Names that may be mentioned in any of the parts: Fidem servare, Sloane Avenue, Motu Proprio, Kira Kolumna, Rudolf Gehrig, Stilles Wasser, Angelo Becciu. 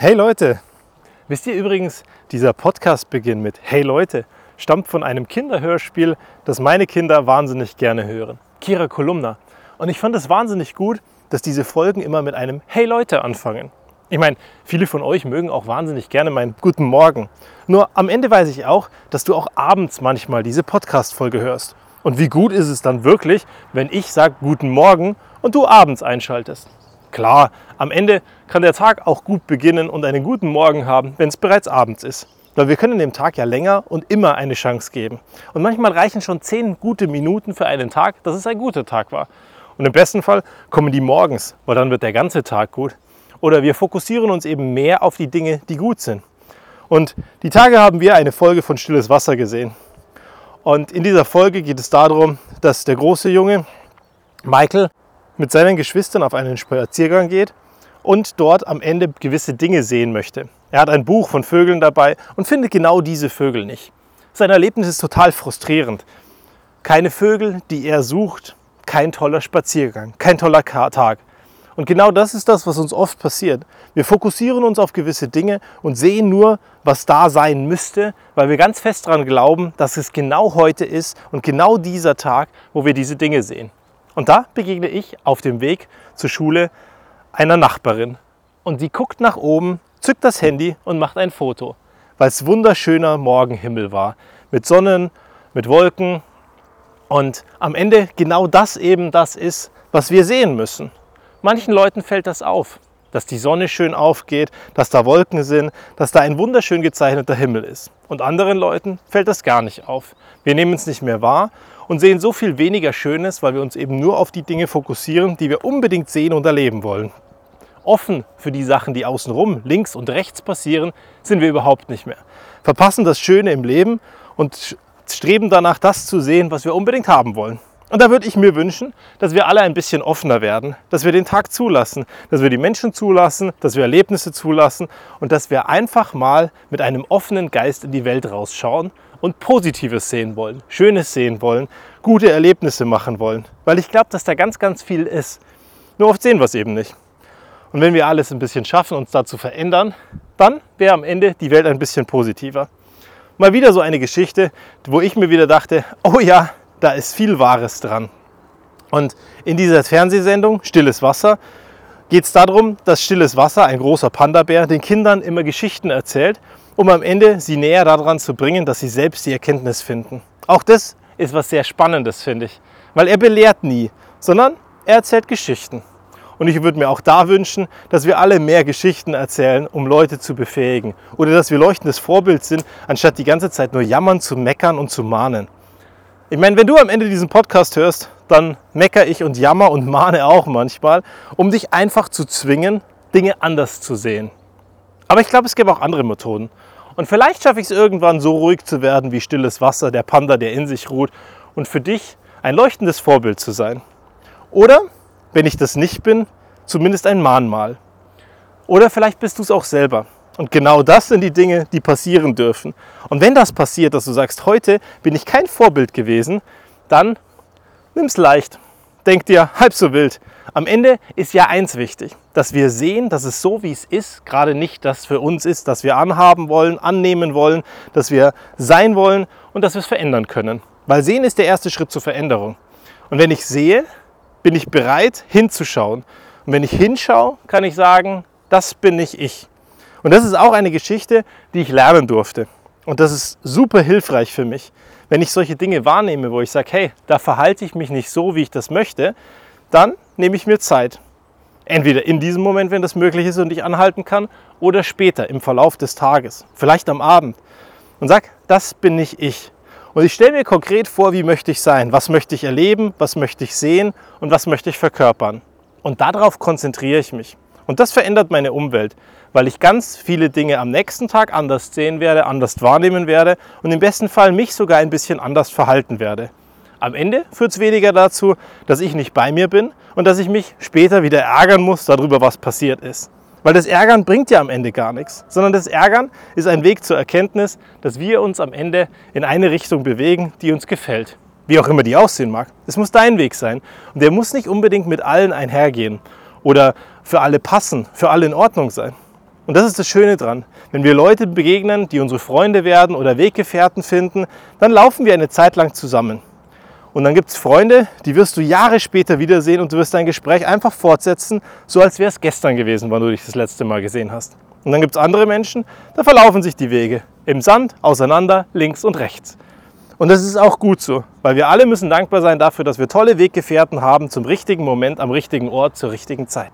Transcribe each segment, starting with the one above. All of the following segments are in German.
Hey Leute! Wisst ihr übrigens, dieser Podcast-Beginn mit Hey Leute stammt von einem Kinderhörspiel, das meine Kinder wahnsinnig gerne hören. Kira Kolumna. Und ich fand es wahnsinnig gut, dass diese Folgen immer mit einem Hey Leute anfangen. Ich meine, viele von euch mögen auch wahnsinnig gerne meinen Guten Morgen. Nur am Ende weiß ich auch, dass du auch abends manchmal diese Podcast-Folge hörst. Und wie gut ist es dann wirklich, wenn ich sage Guten Morgen und du abends einschaltest? Klar, am Ende kann der Tag auch gut beginnen und einen guten Morgen haben, wenn es bereits abends ist. Weil wir können dem Tag ja länger und immer eine Chance geben. Und manchmal reichen schon 10 gute Minuten für einen Tag, dass es ein guter Tag war. Und im besten Fall kommen die morgens, weil dann wird der ganze Tag gut. Oder wir fokussieren uns eben mehr auf die Dinge, die gut sind. Und die Tage haben wir eine Folge von Stilles Wasser gesehen. Und in dieser Folge geht es darum, dass der große Junge Michael mit seinen Geschwistern auf einen Spaziergang geht und dort am Ende gewisse Dinge sehen möchte. Er hat ein Buch von Vögeln dabei und findet genau diese Vögel nicht. Sein Erlebnis ist total frustrierend. Keine Vögel, die er sucht, kein toller Spaziergang, kein toller Tag. Und genau das ist das, was uns oft passiert. Wir fokussieren uns auf gewisse Dinge und sehen nur, was da sein müsste, weil wir ganz fest daran glauben, dass es genau heute ist und genau dieser Tag, wo wir diese Dinge sehen. Und da begegne ich auf dem Weg zur Schule einer Nachbarin. Und die guckt nach oben, zückt das Handy und macht ein Foto, weil es wunderschöner Morgenhimmel war. Mit Sonnen, mit Wolken. Und am Ende genau das eben das ist, was wir sehen müssen. Manchen Leuten fällt das auf, dass die Sonne schön aufgeht, dass da Wolken sind, dass da ein wunderschön gezeichneter Himmel ist. Und anderen Leuten fällt das gar nicht auf. Wir nehmen es nicht mehr wahr und sehen so viel weniger Schönes, weil wir uns eben nur auf die Dinge fokussieren, die wir unbedingt sehen und erleben wollen. Offen für die Sachen, die außenrum, links und rechts passieren, sind wir überhaupt nicht mehr. Verpassen das Schöne im Leben und streben danach, das zu sehen, was wir unbedingt haben wollen. Und da würde ich mir wünschen, dass wir alle ein bisschen offener werden, dass wir den Tag zulassen, dass wir die Menschen zulassen, dass wir Erlebnisse zulassen und dass wir einfach mal mit einem offenen Geist in die Welt rausschauen und Positives sehen wollen, Schönes sehen wollen, gute Erlebnisse machen wollen. Weil ich glaube, dass da ganz, ganz viel ist. Nur oft sehen wir es eben nicht. Und wenn wir alles ein bisschen schaffen, uns da zu verändern, dann wäre am Ende die Welt ein bisschen positiver. Mal wieder so eine Geschichte, wo ich mir wieder dachte, oh ja, da ist viel Wahres dran. Und in dieser Fernsehsendung Stilles Wasser geht es darum, dass Stilles Wasser, ein großer Panda-Bär, den Kindern immer Geschichten erzählt, um am Ende sie näher daran zu bringen, dass sie selbst die Erkenntnis finden. Auch das ist was sehr Spannendes, finde ich. Weil er belehrt nie, sondern er erzählt Geschichten. Und ich würde mir auch da wünschen, dass wir alle mehr Geschichten erzählen, um Leute zu befähigen. Oder dass wir leuchtendes Vorbild sind, anstatt die ganze Zeit nur jammern, zu meckern und zu mahnen. Ich meine, wenn du am Ende diesen Podcast hörst, dann meckere ich und jammer und mahne auch manchmal, um dich einfach zu zwingen, Dinge anders zu sehen. Aber ich glaube, es gäbe auch andere Methoden. Und vielleicht schaffe ich es irgendwann, so ruhig zu werden wie Stilles Wasser, der Panda, der in sich ruht, und für dich ein leuchtendes Vorbild zu sein. Oder, wenn ich das nicht bin, zumindest ein Mahnmal. Oder vielleicht bist du es auch selber. Und genau das sind die Dinge, die passieren dürfen. Und wenn das passiert, dass du sagst, heute bin ich kein Vorbild gewesen, dann nimm's leicht. Denk dir, halb so wild. Am Ende ist ja eins wichtig, dass wir sehen, dass es so, wie es ist, gerade nicht das für uns ist, dass wir anhaben wollen, annehmen wollen, dass wir sein wollen und dass wir es verändern können. Weil sehen ist der erste Schritt zur Veränderung. Und wenn ich sehe, bin ich bereit, hinzuschauen. Und wenn ich hinschaue, kann ich sagen, das bin nicht ich. Und das ist auch eine Geschichte, die ich lernen durfte. Und das ist super hilfreich für mich, wenn ich solche Dinge wahrnehme, wo ich sage, hey, da verhalte ich mich nicht so, wie ich das möchte, dann nehme ich mir Zeit. Entweder in diesem Moment, wenn das möglich ist und ich anhalten kann, oder später im Verlauf des Tages, vielleicht am Abend. Und sage, das bin nicht ich. Und ich stelle mir konkret vor, wie möchte ich sein, was möchte ich erleben, was möchte ich sehen und was möchte ich verkörpern. Und darauf konzentriere ich mich. Und das verändert meine Umwelt, weil ich ganz viele Dinge am nächsten Tag anders sehen werde, anders wahrnehmen werde und im besten Fall mich sogar ein bisschen anders verhalten werde. Am Ende führt es weniger dazu, dass ich nicht bei mir bin und dass ich mich später wieder ärgern muss darüber, was passiert ist. Weil das Ärgern bringt ja am Ende gar nichts, sondern das Ärgern ist ein Weg zur Erkenntnis, dass wir uns am Ende in eine Richtung bewegen, die uns gefällt. Wie auch immer die aussehen mag. Es muss dein Weg sein und der muss nicht unbedingt mit allen einhergehen. Oder für alle passen, für alle in Ordnung sein. Und das ist das Schöne dran. Wenn wir Leute begegnen, die unsere Freunde werden oder Weggefährten finden, dann laufen wir eine Zeit lang zusammen. Und dann gibt es Freunde, die wirst du Jahre später wiedersehen und du wirst dein Gespräch einfach fortsetzen, so als wäre es gestern gewesen, wann du dich das letzte Mal gesehen hast. Und dann gibt es andere Menschen, da verlaufen sich die Wege. Im Sand, auseinander, links und rechts. Und das ist auch gut so, weil wir alle müssen dankbar sein dafür, dass wir tolle Weggefährten haben zum richtigen Moment, am richtigen Ort, zur richtigen Zeit.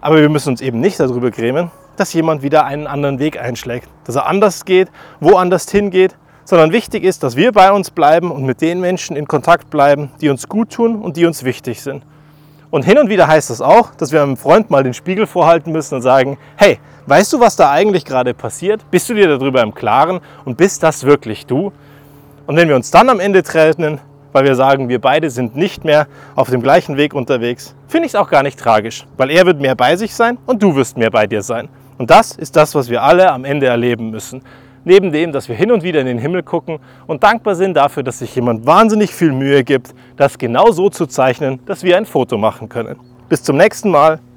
Aber wir müssen uns eben nicht darüber grämen, dass jemand wieder einen anderen Weg einschlägt, dass er anders geht, woanders hingeht, sondern wichtig ist, dass wir bei uns bleiben und mit den Menschen in Kontakt bleiben, die uns gut tun und die uns wichtig sind. Und hin und wieder heißt das auch, dass wir einem Freund mal den Spiegel vorhalten müssen und sagen, hey, weißt du, was da eigentlich gerade passiert? Bist du dir darüber im Klaren und bist das wirklich du? Und wenn wir uns dann am Ende trennen, weil wir sagen, wir beide sind nicht mehr auf dem gleichen Weg unterwegs, finde ich es auch gar nicht tragisch, weil er wird mehr bei sich sein und du wirst mehr bei dir sein. Und das ist das, was wir alle am Ende erleben müssen. Neben dem, dass wir hin und wieder in den Himmel gucken und dankbar sind dafür, dass sich jemand wahnsinnig viel Mühe gibt, das genau so zu zeichnen, dass wir ein Foto machen können. Bis zum nächsten Mal.